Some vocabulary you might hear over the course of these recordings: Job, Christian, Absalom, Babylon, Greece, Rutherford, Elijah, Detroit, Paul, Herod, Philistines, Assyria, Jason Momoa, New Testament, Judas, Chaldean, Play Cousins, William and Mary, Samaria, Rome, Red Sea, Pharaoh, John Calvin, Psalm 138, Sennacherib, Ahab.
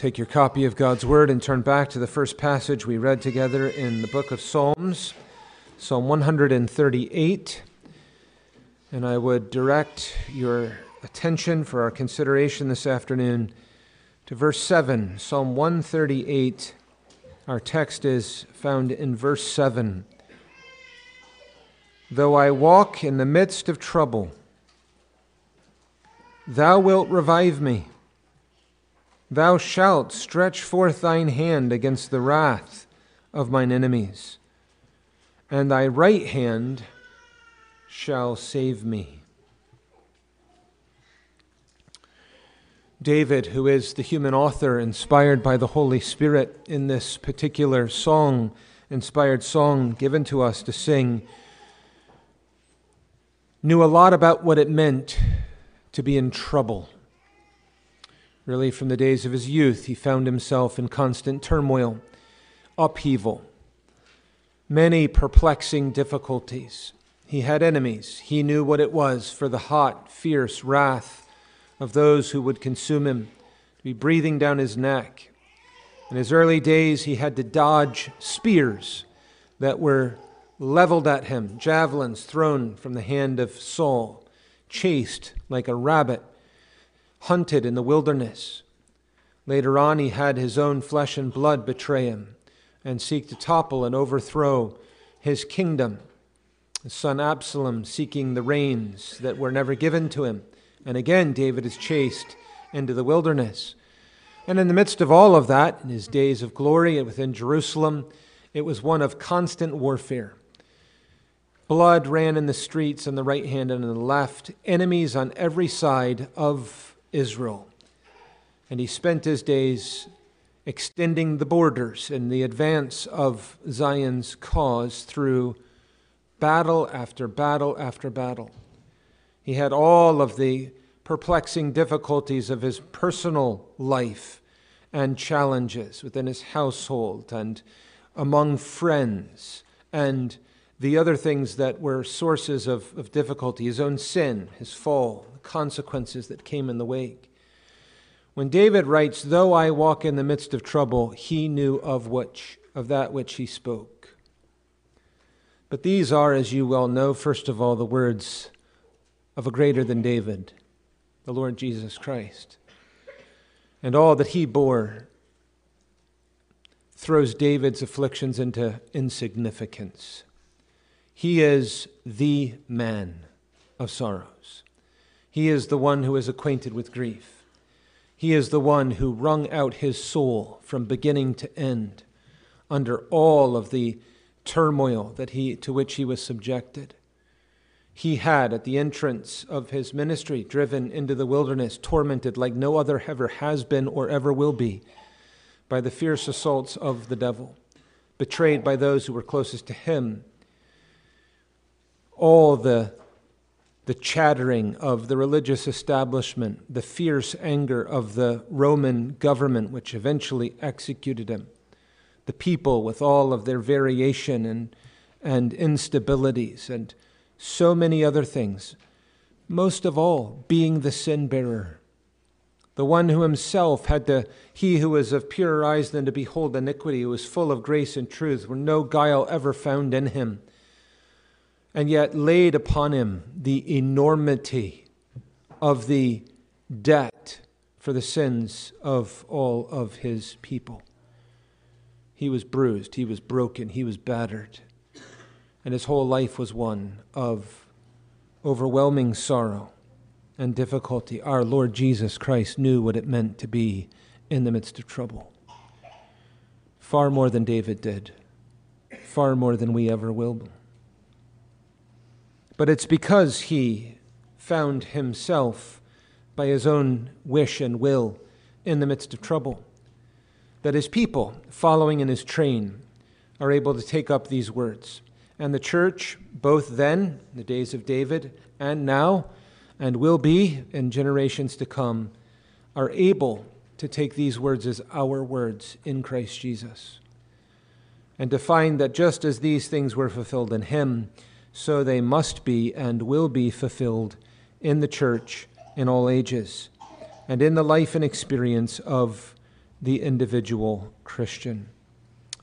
Take your copy of God's Word and turn back to the first passage we read together in the book of Psalms, Psalm 138. And I would direct your attention for our consideration this afternoon to verse 7, Psalm 138. Our text is found in verse 7. Though I walk in the midst of trouble, thou wilt revive me. Thou shalt stretch forth thine hand against the wrath of mine enemies, and thy right hand shall save me. David, who is the human author inspired by the Holy Spirit in this particular song, inspired song given to us to sing, knew a lot about what it meant to be in trouble. Really, from the days of his youth, he found himself in constant turmoil, upheaval, many perplexing difficulties. He had enemies. He knew what it was for the hot, fierce wrath of those who would consume him to be breathing down his neck. In his early days, he had to dodge spears that were leveled at him, javelins thrown from the hand of Saul, chased like a rabbit, hunted in the wilderness. Later on, he had his own flesh and blood betray him and seek to topple and overthrow his kingdom. His son Absalom seeking the reins that were never given to him. And again, David is chased into the wilderness. And in the midst of all of that, in his days of glory within Jerusalem, it was one of constant warfare. Blood ran in the streets on the right hand and on the left, enemies on every side of Israel. And he spent his days extending the borders in the advance of Zion's cause through battle after battle after battle. He had all of the perplexing difficulties of his personal life and challenges within his household and among friends and the other things that were sources of difficulty, his own sin, his fall, the consequences that came in the wake. When David writes, though I walk in the midst of trouble, he knew of that which he spoke. But these are, as you well know, first of all, the words of a greater than David, the Lord Jesus Christ. And all that he bore throws David's afflictions into insignificance. He is the man of sorrows. He is the one who is acquainted with grief. He is the one who wrung out his soul from beginning to end under all of the turmoil to which he was subjected. He had, at the entrance of his ministry, driven into the wilderness, tormented like no other ever has been or ever will be by the fierce assaults of the devil, betrayed by those who were closest to him. All the chattering of the religious establishment, the fierce anger of the Roman government, which eventually executed him, the people with all of their variation and instabilities and so many other things, most of all being the sin bearer, the one who himself he who was of purer eyes than to behold iniquity, who was full of grace and truth, where no guile ever found in him. And yet laid upon him the enormity of the debt for the sins of all of his people. He was bruised, he was broken, he was battered, and his whole life was one of overwhelming sorrow and difficulty. Our Lord Jesus Christ knew what it meant to be in the midst of trouble, far more than David did, far more than we ever will be. But it's because he found himself by his own wish and will in the midst of trouble that his people, following in his train, are able to take up these words. And the church, both then, in the days of David, and now, and will be in generations to come, are able to take these words as our words in Christ Jesus. And to find that just as these things were fulfilled in him, so they must be and will be fulfilled in the church in all ages and in the life and experience of the individual Christian.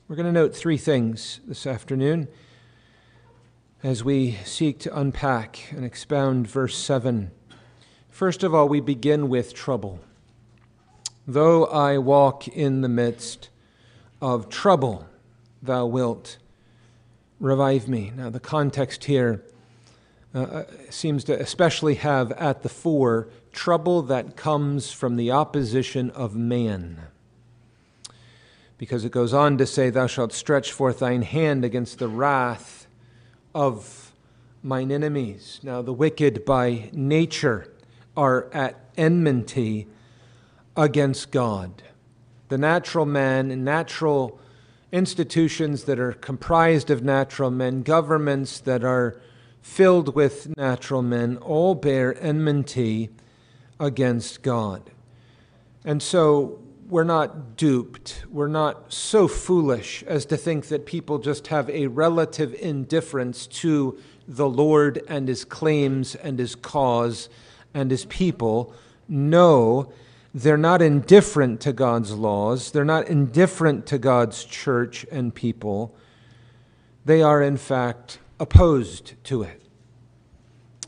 We're going to note three things this afternoon as we seek to unpack and expound verse 7. First of all, we begin with trouble. Though I walk in the midst of trouble, thou wilt revive me. Now, the context here seems to especially have at the fore trouble that comes from the opposition of man. Because it goes on to say, thou shalt stretch forth thine hand against the wrath of mine enemies. Now, the wicked by nature are at enmity against God. The natural man and natural institutions that are comprised of natural men, governments that are filled with natural men, all bear enmity against God. And so we're not duped. We're not so foolish as to think that people just have a relative indifference to the Lord and His claims and His cause and His people. No, they're not indifferent to God's laws. They're not indifferent to God's church and people. They are, in fact, opposed to it.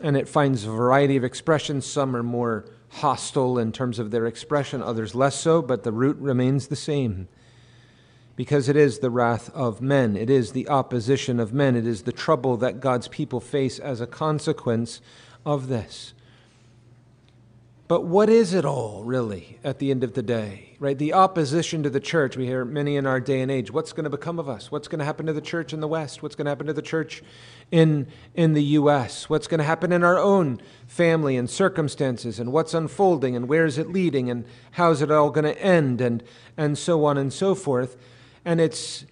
And it finds a variety of expressions. Some are more hostile in terms of their expression, others less so, but the root remains the same. Because it is the wrath of men. It is the opposition of men. It is the trouble that God's people face as a consequence of this. But what is it all, really, at the end of the day? Right? The opposition to the church, we hear many in our day and age. What's going to become of us? What's going to happen to the church in the West? What's going to happen to the church in the U.S.? What's going to happen in our own family and circumstances? And what's unfolding? And where is it leading? And how's it all going to end? And so on and so forth. And it's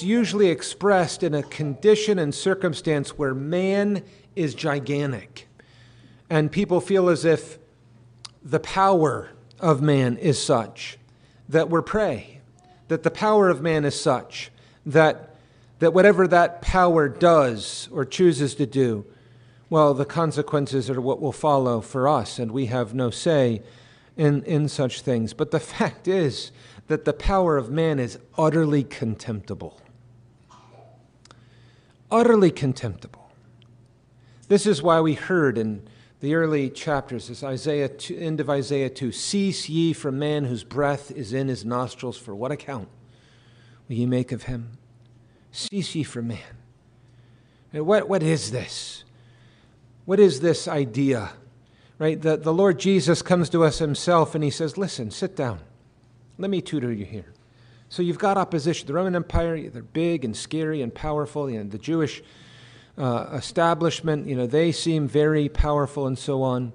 usually expressed in a condition and circumstance where man is gigantic. And people feel as if the power of man is such that we're prey, that the power of man is such that whatever that power does or chooses to do, well, the consequences are what will follow for us, and we have no say in such things. But the fact is that the power of man is utterly contemptible. Utterly contemptible. This is why we heard in the early chapters, this Isaiah 2, end of Isaiah 2, cease ye from man whose breath is in his nostrils, for what account will ye make of him? Cease ye from man. And what is this? What is this idea? Right? The Lord Jesus comes to us himself and he says, listen, sit down. Let me tutor you here. So you've got opposition. The Roman Empire, they're big and scary and powerful. You know, the Jewish establishment, you know, they seem very powerful and so on.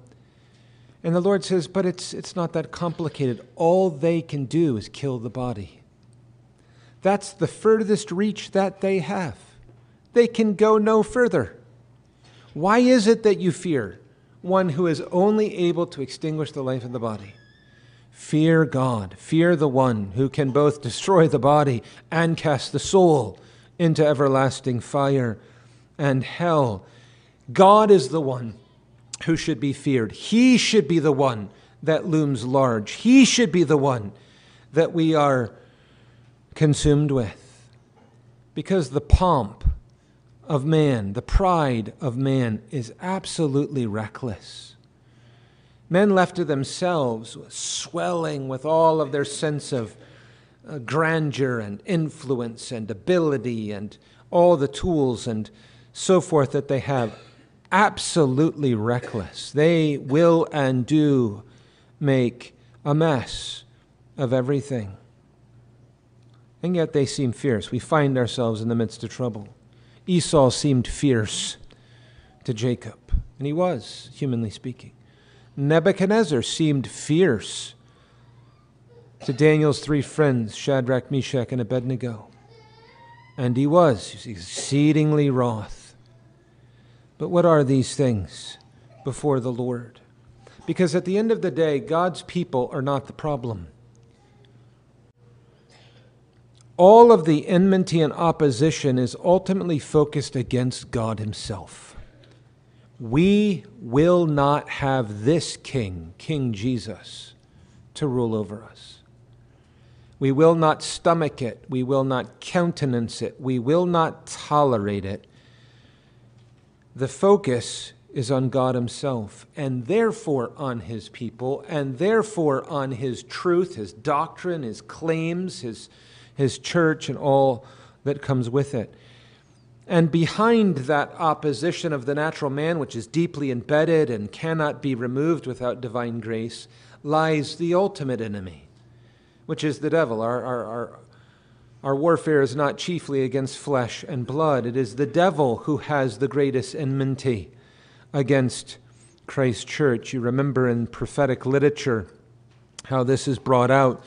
And the Lord says, but it's not that complicated. All they can do is kill the body. That's the furthest reach that they have. They can go no further. Why is it that you fear one who is only able to extinguish the life of the body? Fear God. Fear the one who can both destroy the body and cast the soul into everlasting fire and hell. God is the one who should be feared. He should be the one that looms large. He should be the one that we are consumed with. Because the pomp of man, the pride of man, is absolutely reckless. Men left to themselves, swelling with all of their sense of grandeur and influence and ability and all the tools and so forth that they have, absolutely reckless. They will and do make a mess of everything. And yet they seem fierce. We find ourselves in the midst of trouble. Esau seemed fierce to Jacob, and he was, humanly speaking. Nebuchadnezzar seemed fierce to Daniel's three friends, Shadrach, Meshach, and Abednego. And he was exceedingly wroth. But what are these things before the Lord? Because at the end of the day, God's people are not the problem. All of the enmity and opposition is ultimately focused against God himself. We will not have this King, King Jesus, to rule over us. We will not stomach it. We will not countenance it. We will not tolerate it. The focus is on God himself, and therefore on his people, and therefore on his truth, his doctrine, his claims, his church, and all that comes with it. And behind that opposition of the natural man, which is deeply embedded and cannot be removed without divine grace, lies the ultimate enemy, which is the devil. Our warfare is not chiefly against flesh and blood. It is the devil who has the greatest enmity against Christ's church. You remember in prophetic literature how this is brought out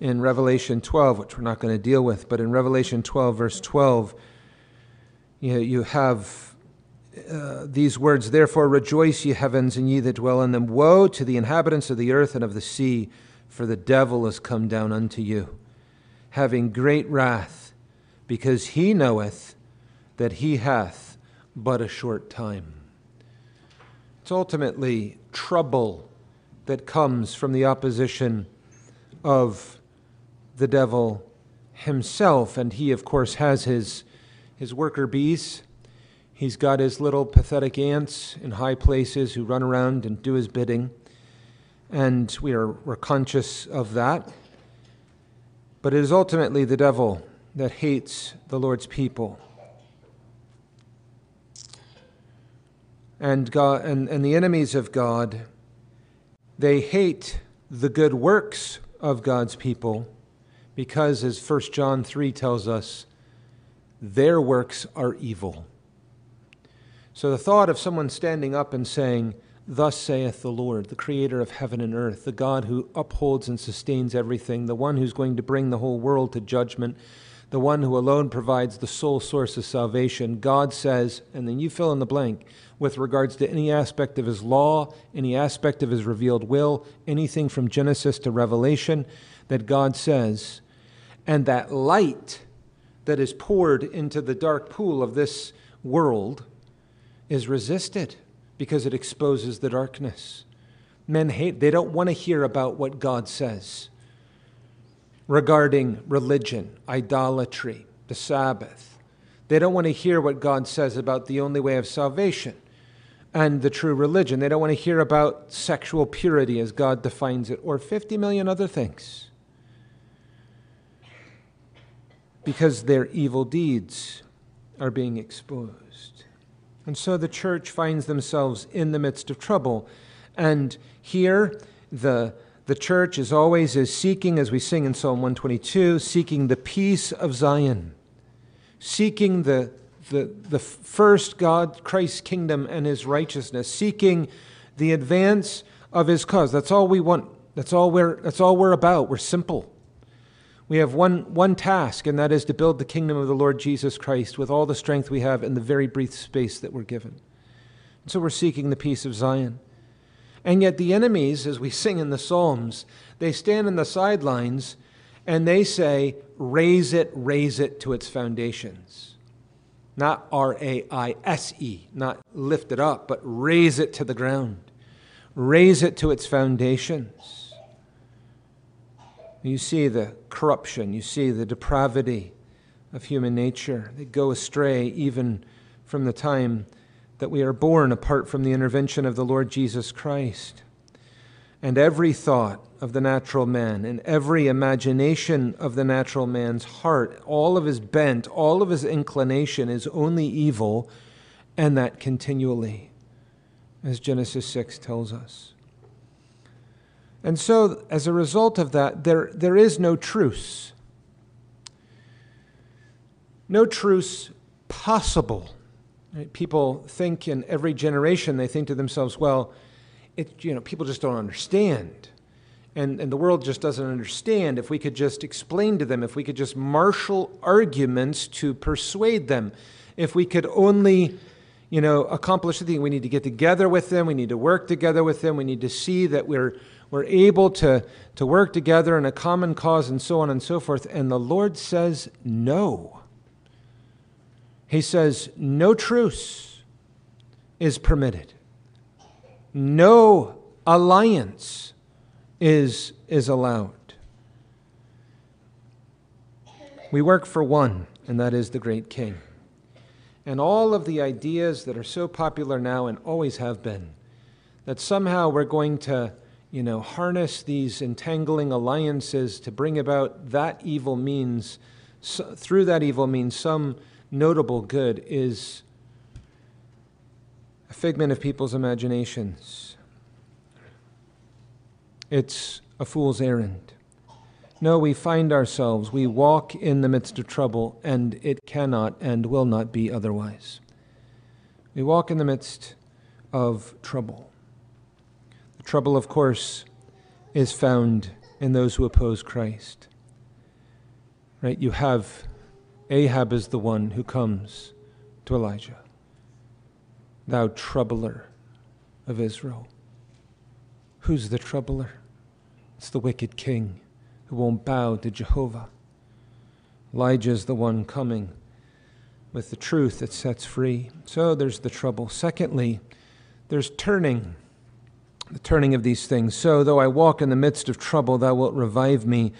in Revelation 12, which we're not going to deal with, but in Revelation 12, verse 12, you have these words, "Therefore rejoice, ye heavens, and ye that dwell in them. Woe to the inhabitants of the earth and of the sea, for the devil is come down unto you, having great wrath, because he knoweth that he hath but a short time." It's ultimately trouble that comes from the opposition of the devil himself. And he, of course, has his worker bees. He's got his little pathetic ants in high places who run around and do his bidding. And we're conscious of that. But it is ultimately the devil that hates the Lord's people. And God, and the enemies of God, they hate the good works of God's people because, as 1 John 3 tells us, their works are evil. So the thought of someone standing up and saying, "Thus saith the Lord, the creator of heaven and earth, the God who upholds and sustains everything, the one who's going to bring the whole world to judgment, the one who alone provides the sole source of salvation, God says," and then you fill in the blank, with regards to any aspect of his law, any aspect of his revealed will, anything from Genesis to Revelation that God says, and that light that is poured into the dark pool of this world is resisted because it exposes the darkness. Men hate, they don't want to hear about what God says regarding religion, idolatry, the Sabbath. They don't want to hear what God says about the only way of salvation and the true religion. They don't want to hear about sexual purity as God defines it, or 50 million other things, because their evil deeds are being exposed. And so the church finds themselves in the midst of trouble. And here the church is always is seeking, as we sing in Psalm 122, seeking the peace of Zion, seeking the first God, Christ's kingdom and his righteousness, seeking the advance of his cause. That's all we want. That's all we're about. We're simple. We have one task, and that is to build the kingdom of the Lord Jesus Christ with all the strength we have in the very brief space that we're given. And so we're seeking the peace of Zion. And yet the enemies, as we sing in the Psalms, they stand on the sidelines and they say, raise it to its foundations. Not R-A-I-S-E, not lift it up, but raise it to the ground. Raise it to its foundations. You see the corruption, you see the depravity of human nature. They go astray even from the time that we are born, apart from the intervention of the Lord Jesus Christ. And every thought of the natural man, and every imagination of the natural man's heart, all of his bent, all of his inclination is only evil, and that continually, as Genesis 6 tells us. And so, as a result of that, there is no truce. No truce possible. Right? People think in every generation, they think to themselves, well, people just don't understand. And the world just doesn't understand. If we could just explain to them, if we could just marshal arguments to persuade them, if we could only, accomplish the thing, we need to get together with them, we need to work together with them, we need to see that we're able to work together in a common cause, and so on and so forth. And the Lord says no. He says no truce is permitted. No alliance is allowed. We work for one, and that is the great King. And all of the ideas that are so popular now and always have been, that somehow we're going to, harness these entangling alliances to bring about that evil means, through that evil means some notable good, is a figment of people's imaginations. It's a fool's errand. No, we find ourselves, we walk in the midst of trouble, and it cannot and will not be otherwise. We walk in the midst of trouble. The trouble, of course, is found in those who oppose Christ. Right? You have Ahab is the one who comes to Elijah. Thou troubler of Israel. Who's the troubler? It's the wicked king who won't bow to Jehovah. Elijah is the one coming with the truth that sets free. So there's the trouble. Secondly, there's turning, the turning of these things. So though I walk in the midst of trouble, thou wilt revive me.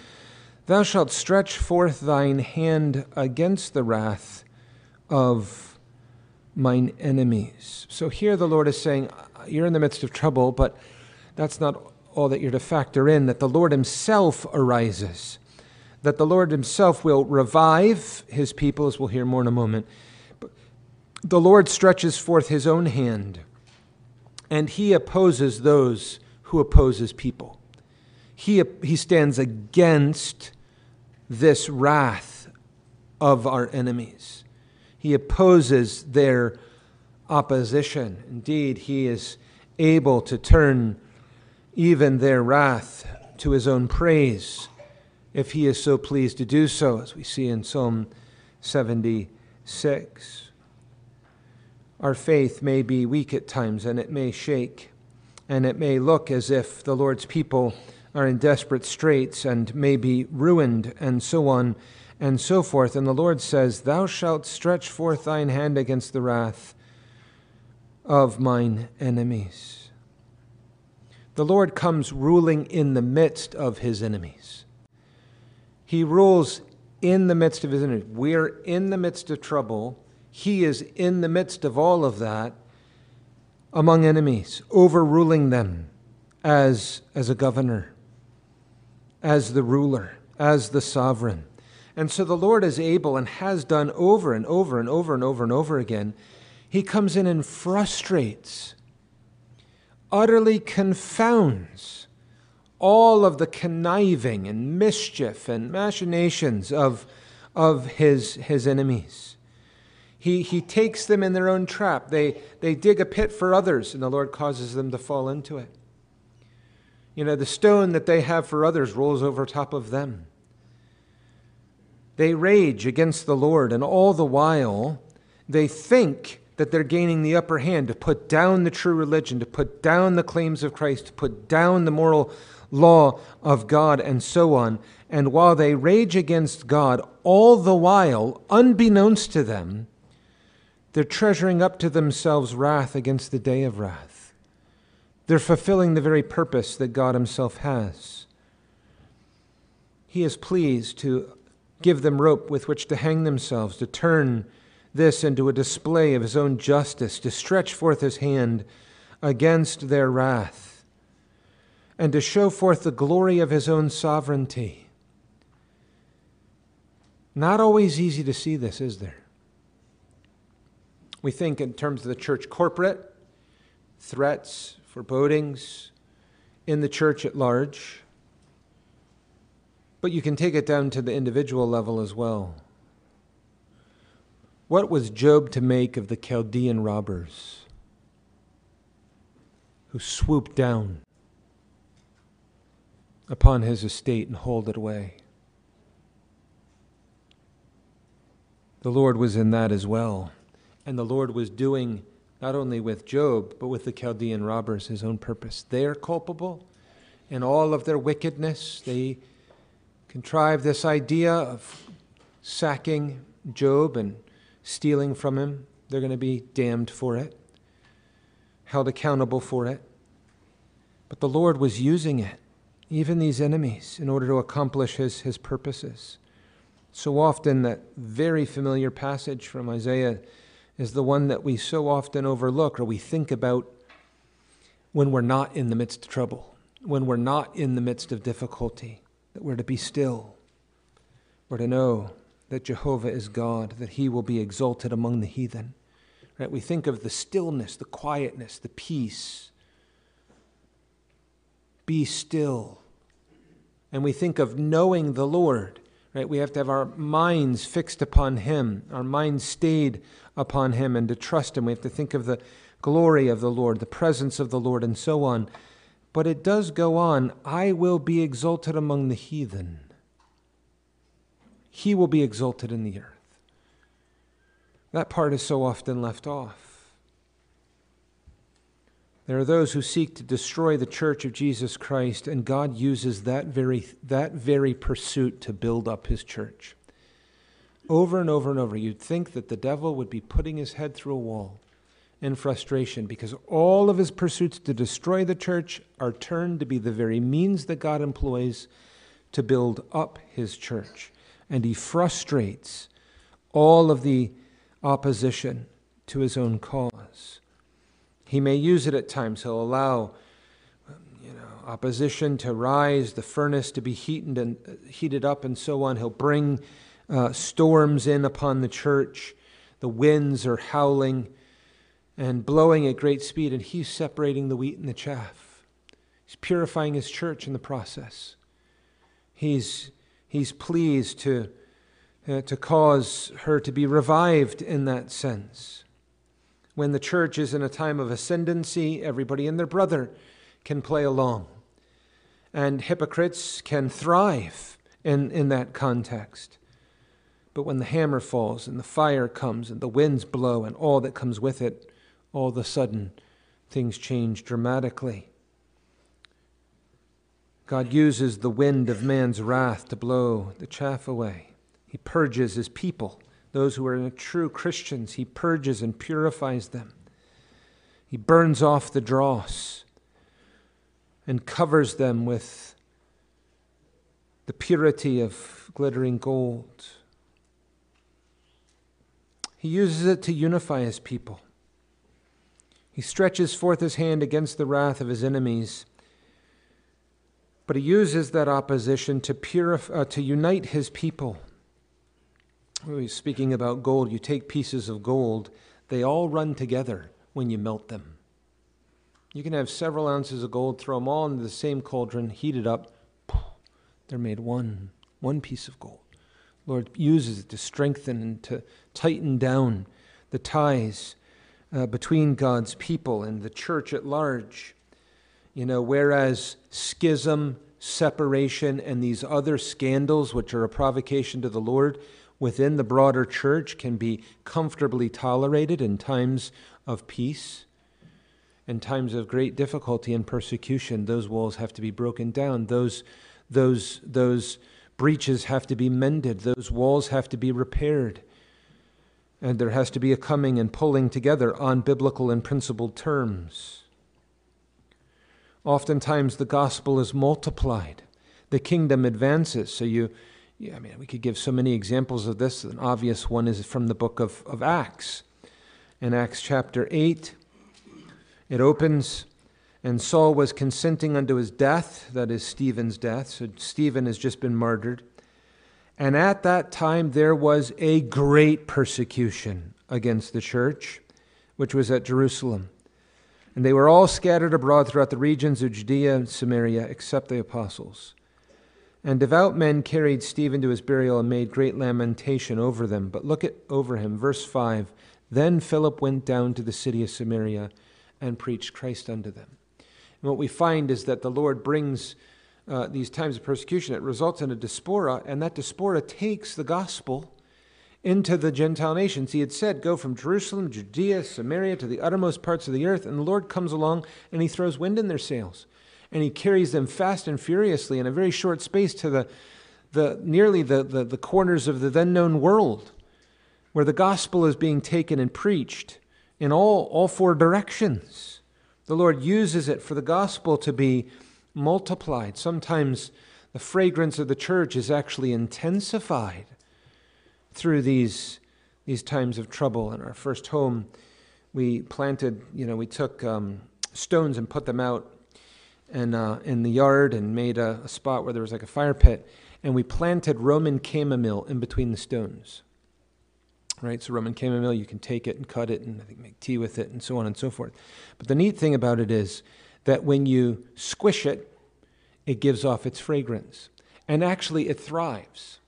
Thou shalt stretch forth thine hand against the wrath of mine enemies. So here the Lord is saying, you're in the midst of trouble, but that's not all that you're to factor in, that the Lord himself arises, that the Lord himself will revive his people, as we'll hear more in a moment. But the Lord stretches forth his own hand, and he opposes those who oppose his people. He stands against this wrath of our enemies. He opposes their opposition. Indeed, he is able to turn even their wrath to his own praise, if he is so pleased to do so, as we see in Psalm 76. Our faith may be weak at times, and it may shake, and it may look as if the Lord's people are in desperate straits and may be ruined, and so on and so forth. And the Lord says, thou shalt stretch forth thine hand against the wrath of mine enemies. The Lord comes ruling in the midst of his enemies. He rules in the midst of his enemies. We're in the midst of trouble. He is in the midst of all of that, among enemies, overruling them as a governor, as the ruler, as the sovereign. And so the Lord is able and has done over and over and over and over and over again. He comes in and frustrates, utterly confounds all of the conniving and mischief and machinations of his enemies. He takes them in their own trap. They dig a pit for others, and the Lord causes them to fall into it. The stone that they have for others rolls over top of them. They rage against the Lord, and all the while they think that they're gaining the upper hand to put down the true religion, to put down the claims of Christ, to put down the moral law of God, and so on. And while they rage against God, all the while, unbeknownst to them, they're treasuring up to themselves wrath against the day of wrath. They're fulfilling the very purpose that God himself has. He is pleased to give them rope with which to hang themselves, to turn this into a display of his own justice, to stretch forth his hand against their wrath, and to show forth the glory of his own sovereignty. Not always easy to see this, is there? We think in terms of the church corporate, threats, forebodings, in the church at large, but you can take it down to the individual level as well. What was Job to make of the Chaldean robbers who swooped down upon his estate and hauled it away? The Lord was in that as well. And the Lord was doing, not only with Job, but with the Chaldean robbers, his own purpose. They are culpable in all of their wickedness. They contrived this idea of sacking Job and stealing from him. They're going to be damned for it, held accountable for it. But the Lord was using it, even these enemies, in order to accomplish his purposes. So often that very familiar passage from Isaiah is the one that we so often overlook, or we think about when we're not in the midst of trouble, when we're not in the midst of difficulty, that we're to be still. We're to know that Jehovah is God, that he will be exalted among the heathen. Right? We think of the stillness, the quietness, the peace. Be still. And we think of knowing the Lord. Right? We have to have our minds fixed upon him, our minds stayed upon him, and to trust him. We have to think of the glory of the Lord, the presence of the Lord, and so on. But it does go on, I will be exalted among the heathen. He will be exalted in the earth. That part is so often left off. There are those who seek to destroy the church of Jesus Christ, and God uses that very pursuit to build up his church. Over and over and over, you'd think that the devil would be putting his head through a wall in frustration, because all of his pursuits to destroy the church are turned to be the very means that God employs to build up his church. And he frustrates all of the opposition to his own cause. He may use it at times. He'll allow opposition to rise, the furnace to be heated up, and so on. He'll bring storms in upon the church. The winds are howling and blowing at great speed, and he's separating the wheat and the chaff. He's purifying his church in the process. He's pleased to cause her to be revived in that sense. When the church is in a time of ascendancy, everybody and their brother can play along. And hypocrites can thrive in that context. But when the hammer falls and the fire comes and the winds blow and all that comes with it, all of a sudden things change dramatically. God uses the wind of man's wrath to blow the chaff away. He purges his people. Those who are true Christians, he purges and purifies them. He burns off the dross and covers them with the purity of glittering gold. He uses it to unify his people. He stretches forth his hand against the wrath of his enemies. But he uses that opposition to unite his people. He's speaking about gold. You take pieces of gold. They all run together when you melt them. You can have several ounces of gold, throw them all into the same cauldron, heat it up. They're made one piece of gold. The Lord uses it to strengthen and to tighten down the ties between God's people and the church at large. Whereas schism, separation, and these other scandals, which are a provocation to the Lord, within the broader church can be comfortably tolerated in times of peace, in times of great difficulty and persecution, those walls have to be broken down. Those breaches have to be mended. Those walls have to be repaired. And there has to be a coming and pulling together on biblical and principled terms. Oftentimes the gospel is multiplied. The kingdom advances. So we could give so many examples of this. An obvious one is from the book of Acts. In Acts chapter 8, it opens, and Saul was consenting unto his death, that is Stephen's death. So Stephen has just been martyred. And at that time there was a great persecution against the church, which was at Jerusalem. And they were all scattered abroad throughout the regions of Judea and Samaria, except the apostles. And devout men carried Stephen to his burial and made great lamentation over them. But look over him, verse 5. Then Philip went down to the city of Samaria and preached Christ unto them. And what we find is that the Lord brings these times of persecution. It results in a diaspora, and that diaspora takes the gospel into the Gentile nations. He had said, go from Jerusalem, Judea, Samaria, to the uttermost parts of the earth. And the Lord comes along and he throws wind in their sails. And he carries them fast and furiously in a very short space to nearly the corners of the then known world, where the gospel is being taken and preached in all four directions. The Lord uses it for the gospel to be multiplied. Sometimes the fragrance of the church is actually intensified through these times of trouble. In our first home, we planted, we took stones and put them out and in the yard and made a spot where there was like a fire pit, and we planted Roman chamomile in between the stones. Right, so Roman chamomile, you can take it and cut it and I think make tea with it and so on and so forth. But the neat thing about it is that when you squish it, it gives off its fragrance. And actually it thrives.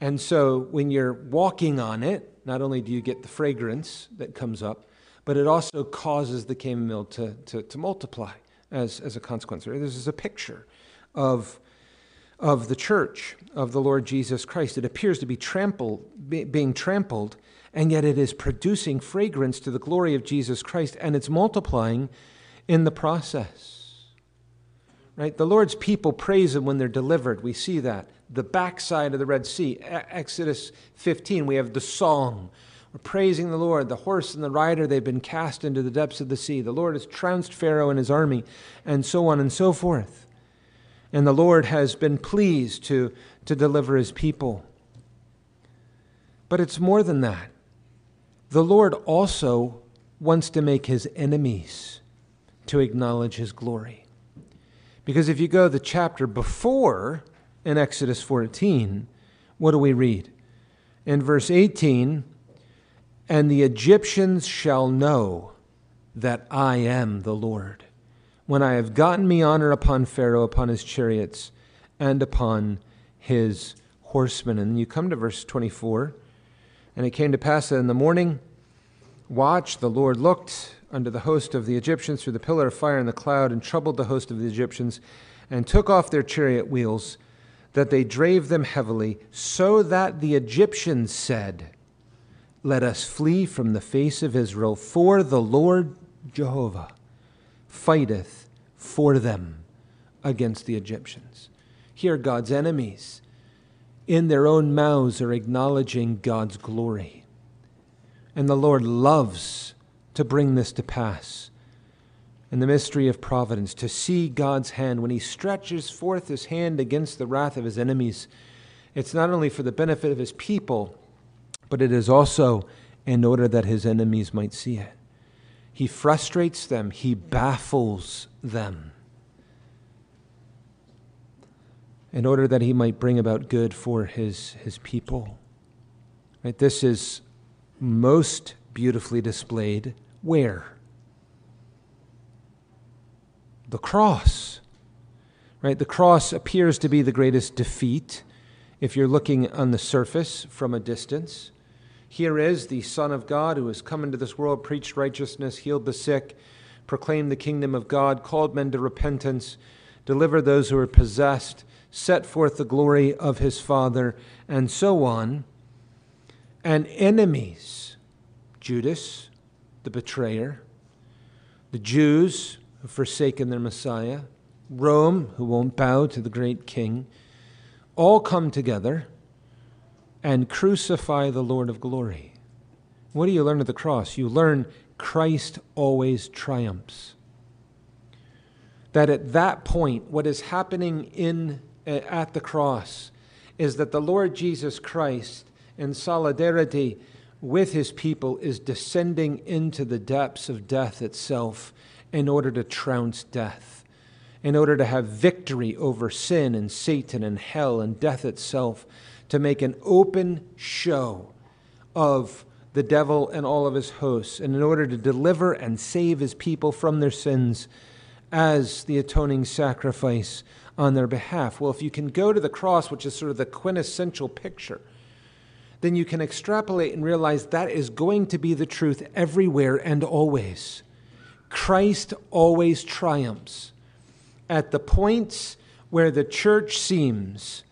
And so when you're walking on it, not only do you get the fragrance that comes up, but it also causes the chamomile to multiply as a consequence. This is a picture of the church of the Lord Jesus Christ. It appears to be being trampled, and yet it is producing fragrance to the glory of Jesus Christ, and it's multiplying in the process. Right? The Lord's people praise him when they're delivered. We see that. The backside of the Red Sea, Exodus 15, we have the song. We're praising the Lord. The horse and the rider, they've been cast into the depths of the sea. The Lord has trounced Pharaoh and his army, and so on and so forth. And the Lord has been pleased to deliver his people. But it's more than that. The Lord also wants to make his enemies to acknowledge his glory. Because if you go the chapter before in Exodus 14, what do we read? In verse 18, "And the Egyptians shall know that I am the Lord, when I have gotten me honor upon Pharaoh, upon his chariots, and upon his horsemen." And you come to verse 24. "And it came to pass that in the morning watch, the Lord looked unto the host of the Egyptians through the pillar of fire and the cloud, and troubled the host of the Egyptians, and took off their chariot wheels, that they drave them heavily, so that the Egyptians said, Let us flee from the face of Israel, for the Lord Jehovah fighteth for them against the Egyptians." Here, God's enemies in their own mouths are acknowledging God's glory. And the Lord loves to bring this to pass in the mystery of providence, to see God's hand. When he stretches forth his hand against the wrath of his enemies, it's not only for the benefit of his people, but it is also in order that his enemies might see it. He frustrates them. He baffles them in order that he might bring about good for his people. Right? This is most beautifully displayed where? The cross. Right? The cross appears to be the greatest defeat if you're looking on the surface from a distance. Here is the Son of God who has come into this world, preached righteousness, healed the sick, proclaimed the kingdom of God, called men to repentance, delivered those who are possessed, set forth the glory of his Father, and so on. And enemies, Judas, the betrayer, the Jews who have forsaken their Messiah, Rome, who won't bow to the great king, all come together and crucify the Lord of glory. What do you learn at the cross? You learn Christ always triumphs. That at that point, what is happening at the cross is that the Lord Jesus Christ, in solidarity with his people, is descending into the depths of death itself in order to trounce death, in order to have victory over sin and Satan and hell and death itself, to make an open show of the devil and all of his hosts, and in order to deliver and save his people from their sins as the atoning sacrifice on their behalf. Well, if you can go to the cross, which is sort of the quintessential picture, then you can extrapolate and realize that is going to be the truth everywhere and always. Christ always triumphs at the points where the church seems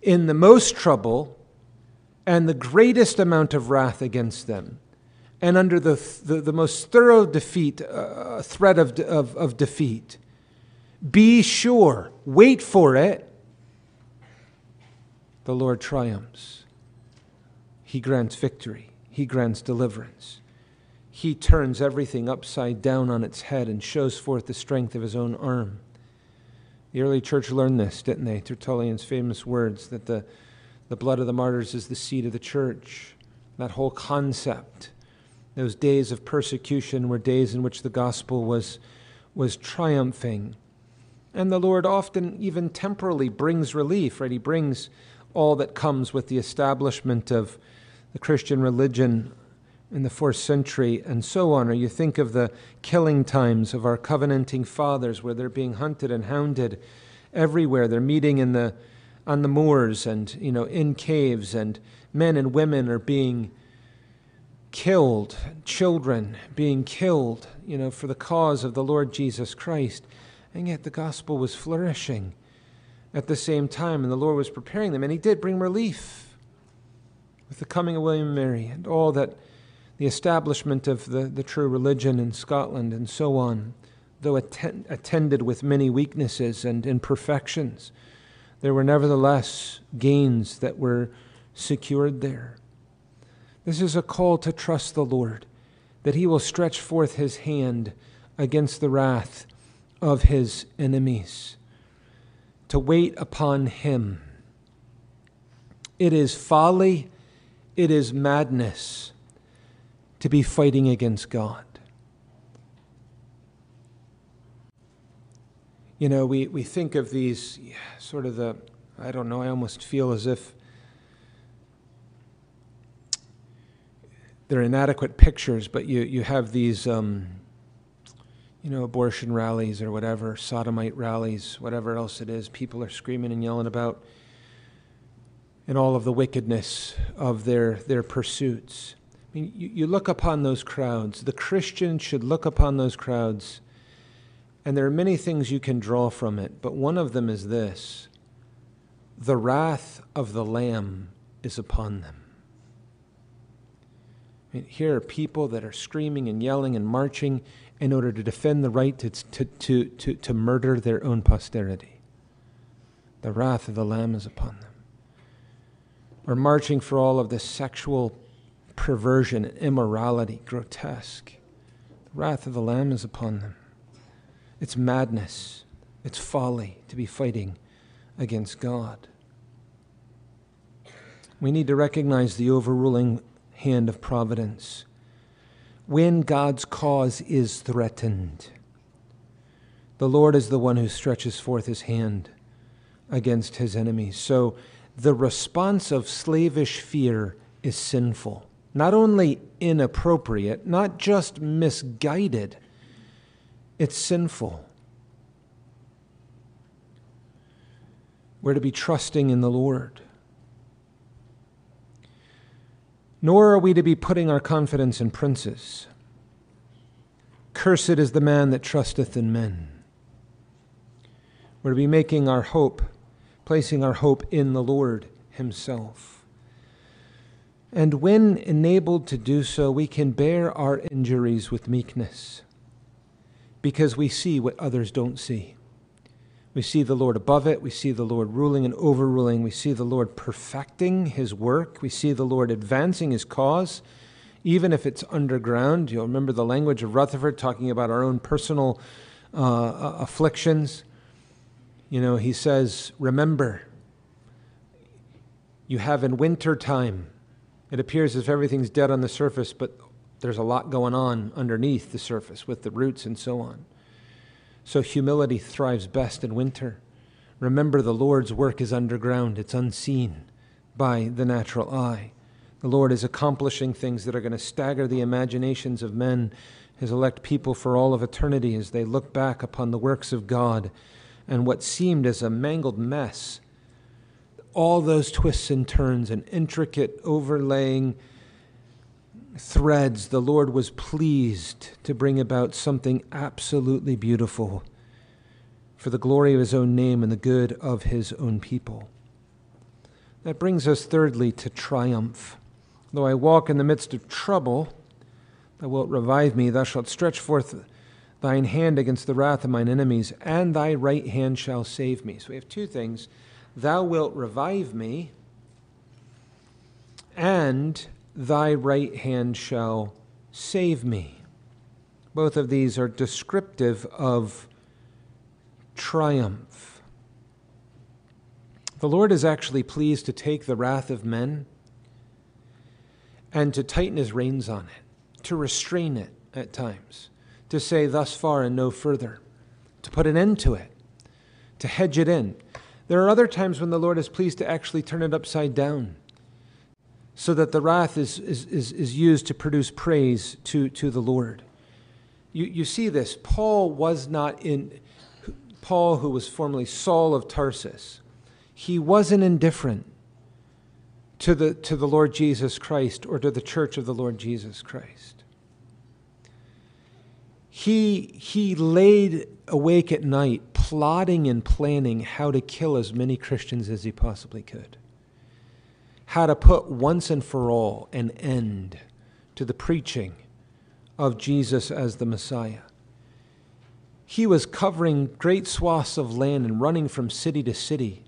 in the most trouble and the greatest amount of wrath against them, and under the most thorough defeat, threat of defeat. Be sure, wait for it. The Lord triumphs. He grants victory. He grants deliverance. He turns everything upside down on its head and shows forth the strength of his own arm. The early church learned this, didn't they? Tertullian's famous words that the The blood of the martyrs is the seed of the church. That whole concept. Those days of persecution were days in which the gospel was triumphing. And the Lord often, even temporarily, brings relief, right? He brings all that comes with the establishment of the Christian religion in the 4th century and so on. Or you think of the killing times of our covenanting fathers where they're being hunted and hounded everywhere. They're meeting on the moors and, you know, in caves, and men and women are being killed, children being killed, you know, for the cause of the Lord Jesus Christ. And yet the gospel was flourishing at the same time, and the Lord was preparing them, and he did bring relief with the coming of William and Mary and all that, the establishment of the true religion in Scotland and so on, though attended with many weaknesses and imperfections. There were nevertheless gains that were secured there. This is a call to trust the Lord, that he will stretch forth his hand against the wrath of his enemies, to wait upon him. It is folly, it is madness to be fighting against God. You know, we think of these sort of the, I don't know, I almost feel as if they're inadequate pictures, but you have these, you know, abortion rallies or whatever, sodomite rallies, whatever else it is, people are screaming and yelling about, and all of the wickedness of their pursuits. I mean, you look upon those crowds. The Christian should look upon those crowds, and there are many things you can draw from it, but one of them is this: the wrath of the Lamb is upon them. I mean, here are people that are screaming and yelling and marching in order to defend the right to murder their own posterity. The wrath of the Lamb is upon them. Or marching for all of this sexual perversion and immorality, grotesque. The wrath of the Lamb is upon them. It's madness, it's folly to be fighting against God. We need to recognize the overruling hand of providence. When God's cause is threatened, the Lord is the one who stretches forth his hand against his enemies. So the response of slavish fear is sinful. Not only inappropriate, not just misguided, it's sinful. We're to be trusting in the Lord. Nor are we to be putting our confidence in princes. Cursed is the man that trusteth in men. We're to be making our hope, placing our hope in the Lord himself. And when enabled to do so, we can bear our injuries with meekness, because we see what others don't see. We see the Lord above it. We see the Lord ruling and overruling. We see the Lord perfecting his work. We see the Lord advancing his cause, even if it's underground. You'll remember the language of Rutherford talking about our own personal afflictions. You know, he says, remember, you have in winter time, it appears as if everything's dead on the surface, but there's a lot going on underneath the surface with the roots and so on. So humility thrives best in winter. Remember, the Lord's work is underground. It's unseen by the natural eye. The Lord is accomplishing things that are going to stagger the imaginations of men, his elect people, for all of eternity as they look back upon the works of God and what seemed as a mangled mess. All those twists and turns and intricate overlaying threads, the Lord was pleased to bring about something absolutely beautiful for the glory of his own name and the good of his own people. That brings us thirdly to triumph. Though I walk in the midst of trouble, thou wilt revive me. Thou shalt stretch forth thine hand against the wrath of mine enemies, and thy right hand shall save me. So we have two things: thou wilt revive me, and thy right hand shall save me. Both of these are descriptive of triumph. The Lord is actually pleased to take the wrath of men and to tighten his reins on it, to restrain it at times, to say thus far and no further, to put an end to it, to hedge it in. There are other times when the Lord is pleased to actually turn it upside down so that the wrath is used to produce praise to the Lord. You see this. Paul, who was formerly Saul of Tarsus, he wasn't indifferent to the Lord Jesus Christ or to the church of the Lord Jesus Christ. He laid awake at night plotting and planning how to kill as many Christians as he possibly could, how to put once and for all an end to the preaching of Jesus as the Messiah. He was covering great swaths of land and running from city to city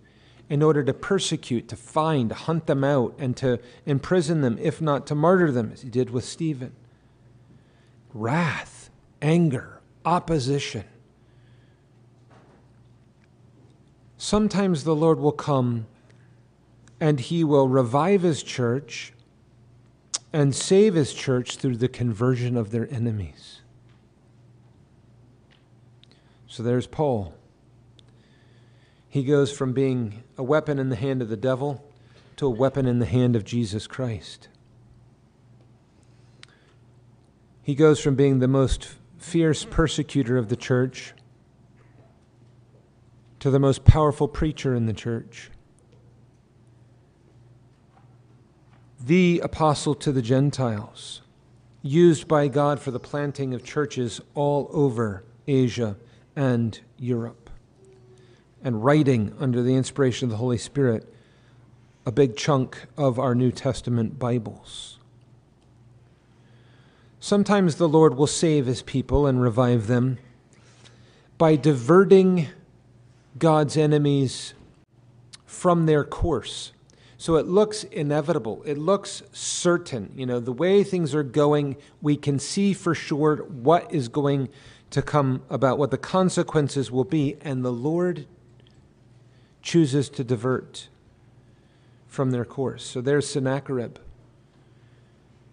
in order to persecute, to find, hunt them out, and to imprison them, if not to murder them, as he did with Stephen. Wrath, anger, opposition. Sometimes the Lord will come and he will revive his church and save his church through the conversion of their enemies. So there's Paul. He goes from being a weapon in the hand of the devil to a weapon in the hand of Jesus Christ. He goes from being the most fierce persecutor of the church to the most powerful preacher in the church, the apostle to the Gentiles, used by God for the planting of churches all over Asia and Europe, and writing under the inspiration of the Holy Spirit a big chunk of our New Testament Bibles. Sometimes the Lord will save his people and revive them by diverting God's enemies from their course. So it looks inevitable. It looks certain. You know, the way things are going, we can see for sure what is going to come about, what the consequences will be, and the Lord chooses to divert from their course. So there's Sennacherib.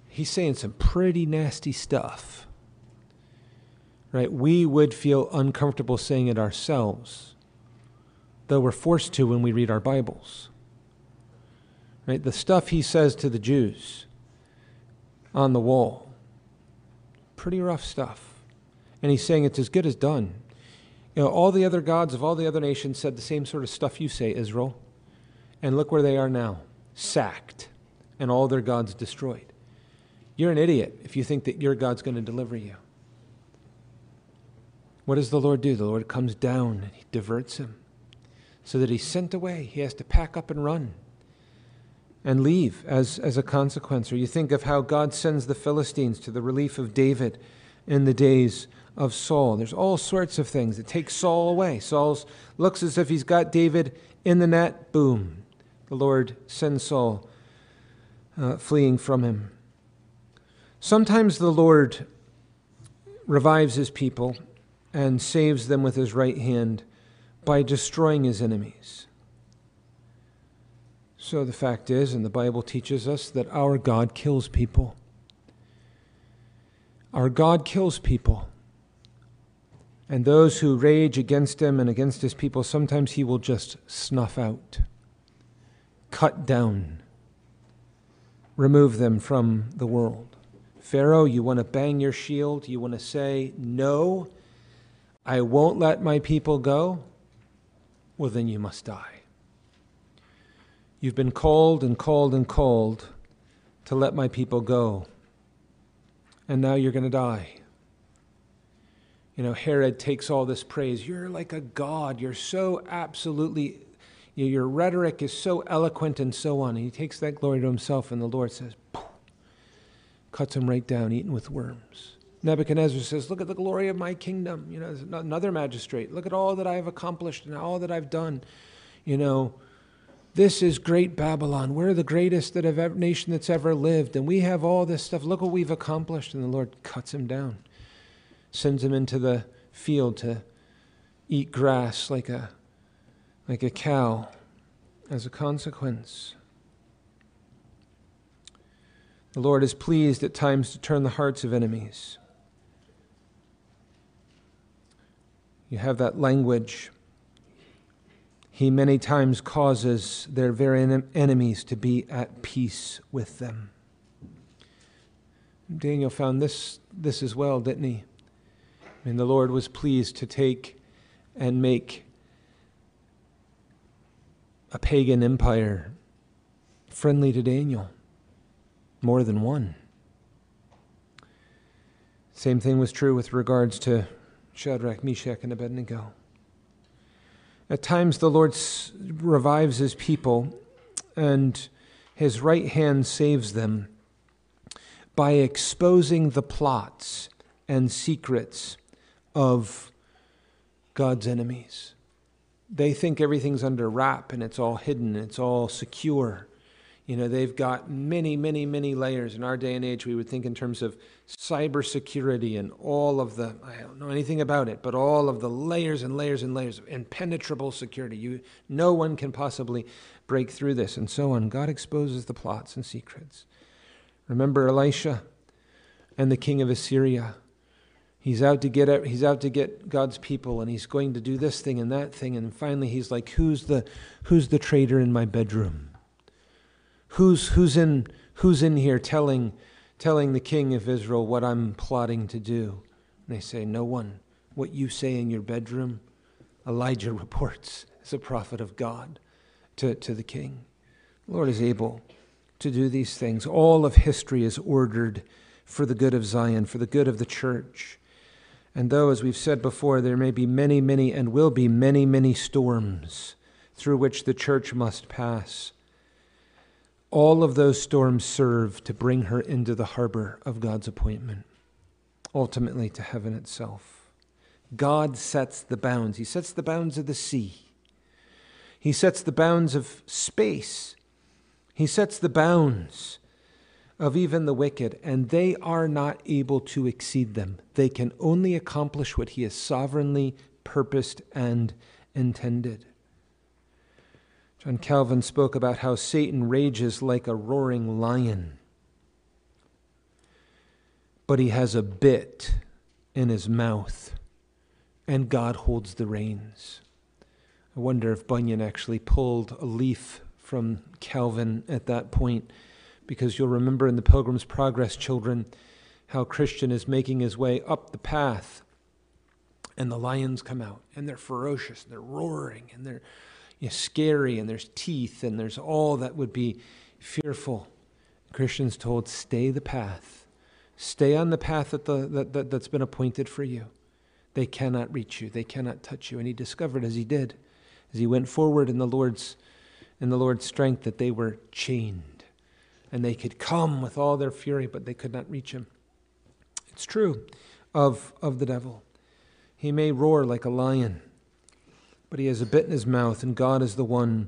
He's saying some pretty nasty stuff, right? We would feel uncomfortable saying it ourselves, though we're forced to when we read our Bibles. Right? The stuff he says to the Jews on the wall, pretty rough stuff. And he's saying it's as good as done. You know, all the other gods of all the other nations said the same sort of stuff you say, Israel. And look where they are now, sacked, and all their gods destroyed. You're an idiot if you think that your God's going to deliver you. What does the Lord do? The Lord comes down and he diverts him, so that he's sent away. He has to pack up and run and leave as a consequence. Or you think of how God sends the Philistines to the relief of David in the days of Saul. There's all sorts of things that take Saul away. Saul looks as if he's got David in the net. Boom. The Lord sends Saul fleeing from him. Sometimes the Lord revives his people and saves them with his right hand by destroying his enemies. So the fact is, and the Bible teaches us, that our God kills people. Our God kills people. And those who rage against him and against his people, sometimes he will just snuff out, cut down, remove them from the world. Pharaoh, you want to bang your shield? You want to say, no, I won't let my people go? Well, then you must die. You've been called and called and called to let my people go, and now you're going to die. You know, Herod takes all this praise. You're like a god. You're so absolutely, your rhetoric is so eloquent and so on. And he takes that glory to himself, and the Lord says, poof, cuts him right down, eaten with worms. Nebuchadnezzar says, look at the glory of my kingdom. You know, another magistrate, look at all that I have accomplished and all that I've done. You know, this is great Babylon. We're the greatest nation that's ever lived. And we have all this stuff. Look what we've accomplished. And the Lord cuts him down, sends him into the field to eat grass like a cow as a consequence. The Lord is pleased at times to turn the hearts of enemies. You have that language. He many times causes their very enemies to be at peace with them. Daniel found this as well, didn't he? And the Lord was pleased to take and make a pagan empire friendly to Daniel. More than one. Same thing was true with regards to Shadrach, Meshach, and Abednego. At times the Lord revives his people and his right hand saves them by exposing the plots and secrets of God's enemies. They think everything's under wrap and it's all hidden, it's all secure. You know, they've got many, many, many layers. In our day and age, we would think in terms of cybersecurity and all of the, I don't know anything about it, but all of the layers and layers and layers of impenetrable security. No one can possibly break through this and so on. God exposes the plots and secrets. Remember Elisha and the king of Assyria. He's out to get God's people, and he's going to do this thing and that thing, and finally he's like, who's the traitor in my bedroom? Who's in here telling the king of Israel what I'm plotting to do? And they say, no one. What you say in your bedroom, Elijah reports as a prophet of God to the king. The Lord is able to do these things. All of history is ordered for the good of Zion, for the good of the church. And though, as we've said before, there may be many, many, and will be many, many storms through which the church must pass, all of those storms serve to bring her into the harbor of God's appointment, ultimately to heaven itself. God sets the bounds. He sets the bounds of the sea. He sets the bounds of space. He sets the bounds of even the wicked, and they are not able to exceed them. They can only accomplish what he has sovereignly purposed and intended. John Calvin spoke about how Satan rages like a roaring lion, but he has a bit in his mouth, and God holds the reins. I wonder if Bunyan actually pulled a leaf from Calvin at that point, because you'll remember in the Pilgrim's Progress, children, how Christian is making his way up the path, and the lions come out, and they're ferocious, and they're roaring, and they're scary, and there's teeth, and there's all that would be fearful. Christian's told, stay the path. Stay on the path that's been appointed for you. They cannot reach you. They cannot touch you. And he discovered as he went forward in the Lord's strength, that they were chained. And they could come with all their fury, but they could not reach him. It's true of the devil. He may roar like a lion, but he has a bit in his mouth, and God is the one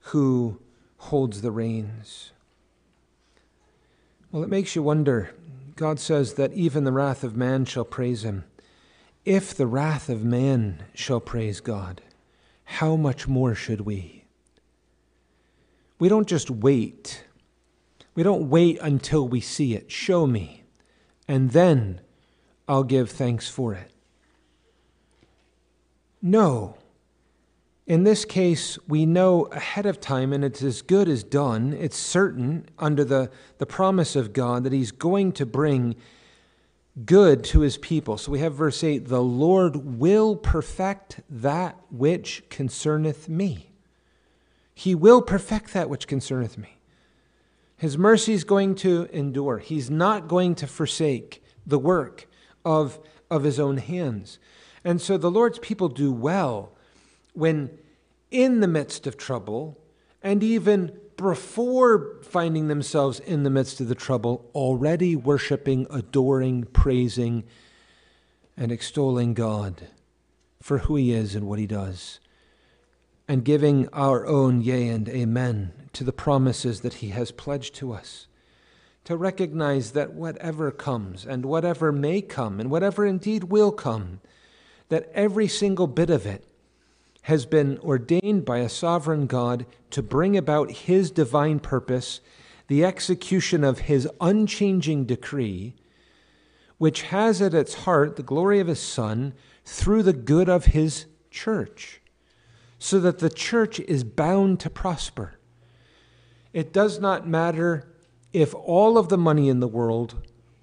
who holds the reins. Well, it makes you wonder. God says that even the wrath of man shall praise him. If the wrath of man shall praise God, how much more should we? We don't just wait. We don't wait until we see it. Show me, and then I'll give thanks for it. No. In this case, we know ahead of time, and it's as good as done. It's certain under the promise of God that he's going to bring good to his people. So we have verse 8, the Lord will perfect that which concerneth me. He will perfect that which concerneth me. His mercy is going to endure. He's not going to forsake the work of his own hands. And so the Lord's people do well when in the midst of trouble, and even before finding themselves in the midst of the trouble, already worshiping, adoring, praising, and extolling God for who he is and what he does, and giving our own yea and amen to the promises that he has pledged to us, to recognize that whatever comes, and whatever may come, and whatever indeed will come, that every single bit of it has been ordained by a sovereign God to bring about his divine purpose, the execution of his unchanging decree, which has at its heart the glory of his Son through the good of his church, so that the church is bound to prosper. It does not matter if all of the money in the world,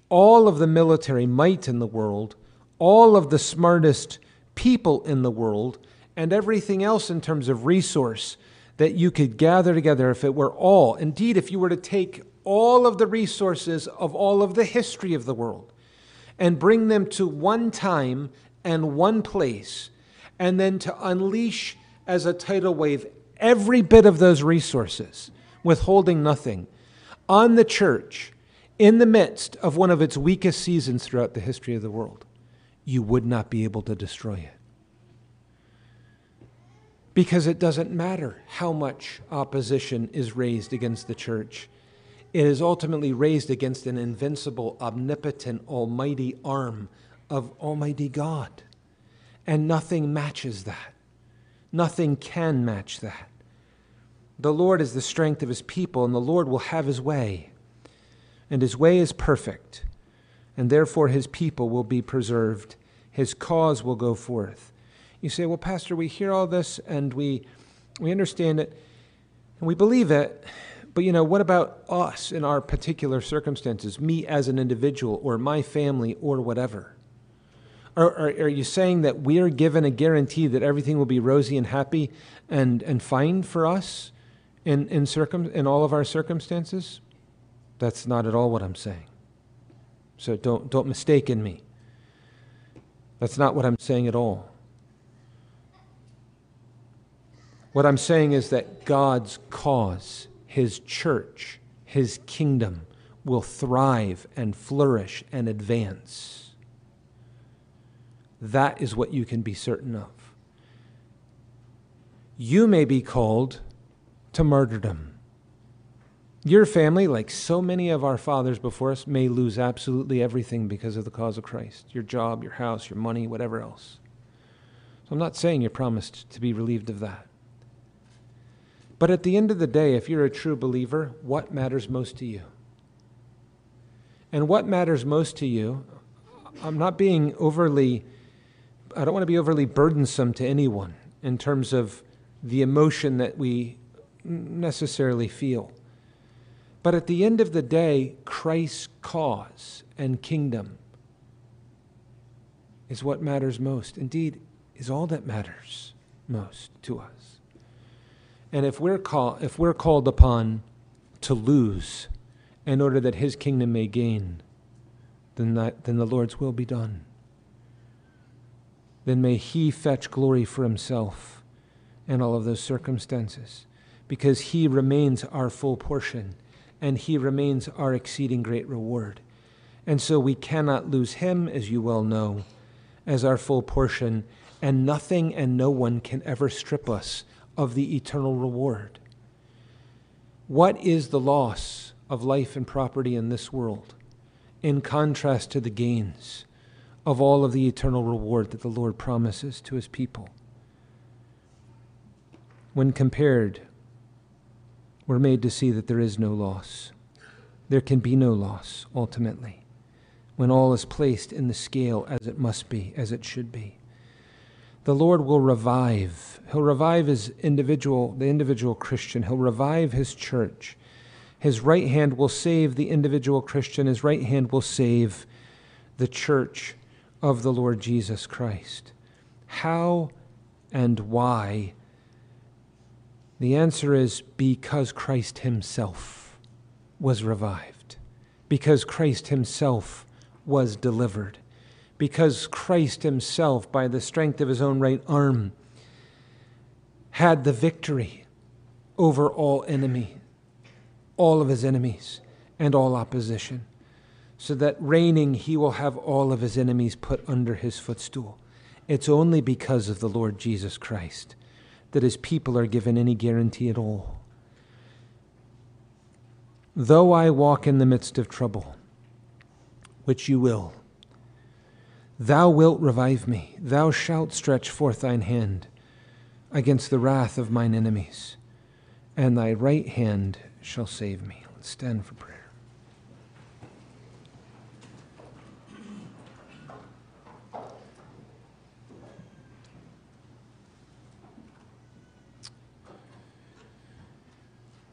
all of the military might in the world, all of the smartest people in the world, and everything else in terms of resource that you could gather together, if it were all, indeed, if you were to take all of the resources of all of the history of the world and bring them to one time and one place, and then to unleash as a tidal wave every bit of those resources, withholding nothing, on the church in the midst of one of its weakest seasons throughout the history of the world, you would not be able to destroy it. Because it doesn't matter how much opposition is raised against the church. It is ultimately raised against an invincible, omnipotent, almighty arm of Almighty God. And nothing matches that. Nothing can match that. The Lord is the strength of his people, and the Lord will have his way. And his way is perfect, and therefore his people will be preserved. His cause will go forth. You say, well, Pastor, we hear all this, and we understand it, and we believe it, but, you know, what about us in our particular circumstances, me as an individual, or my family, or whatever? Are you saying that we are given a guarantee that everything will be rosy and happy and fine for us in all of our circumstances? That's not at all what I'm saying. So don't mistake in me. That's not what I'm saying at all. What I'm saying is that God's cause, his church, his kingdom, will thrive and flourish and advance. That is what you can be certain of. You may be called to martyrdom. Your family, like so many of our fathers before us, may lose absolutely everything because of the cause of Christ. Your job, your house, your money, whatever else. So I'm not saying you're promised to be relieved of that. But at the end of the day, if you're a true believer, what matters most to you? And what matters most to you, I don't want to be overly burdensome to anyone in terms of the emotion that we necessarily feel. But at the end of the day, Christ's cause and kingdom is what matters most. Indeed, is all that matters most to us. And if we're called upon to lose in order that his kingdom may gain, then the Lord's will be done. Then may he fetch glory for himself in all of those circumstances, because he remains our full portion and he remains our exceeding great reward. And so we cannot lose him, as you well know, as our full portion, and nothing and no one can ever strip us of the eternal reward. What is the loss of life and property in this world in contrast to the gains of all of the eternal reward that the Lord promises to his people? When compared, we're made to see that there is no loss. There can be no loss, ultimately, when all is placed in the scale as it must be, as it should be. The Lord will revive. He'll revive the individual Christian. He'll revive his church. His right hand will save the individual Christian. His right hand will save the church of the Lord Jesus Christ. How and why? The answer is because Christ himself was revived. Because Christ himself was delivered. Because Christ himself, by the strength of his own right arm, had the victory over all of his enemies, and all opposition, so that reigning he will have all of his enemies put under his footstool. It's only because of the Lord Jesus Christ that his people are given any guarantee at all. Though I walk in the midst of trouble, which you will, thou wilt revive me. Thou shalt stretch forth thine hand against the wrath of mine enemies, and thy right hand shall save me. Let's stand for prayer.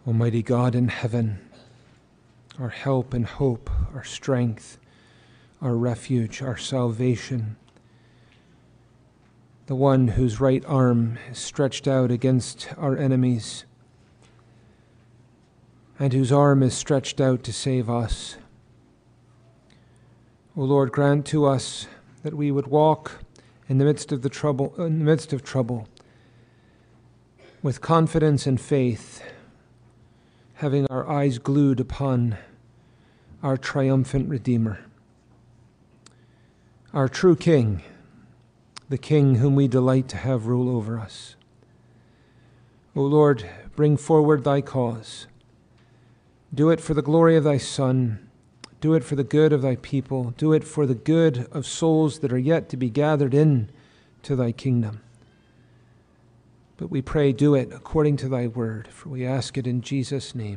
Almighty God in heaven, our help and hope, our strength, our refuge, our salvation, the one whose right arm is stretched out against our enemies and whose arm is stretched out to save us. O Lord, grant to us that we would walk in the midst of trouble, with confidence and faith, having our eyes glued upon our triumphant Redeemer, our true King, the King whom we delight to have rule over us. O Lord, bring forward thy cause. Do it for the glory of thy Son. Do it for the good of thy people. Do it for the good of souls that are yet to be gathered in to thy kingdom. But we pray, do it according to thy word, for we ask it in Jesus' name.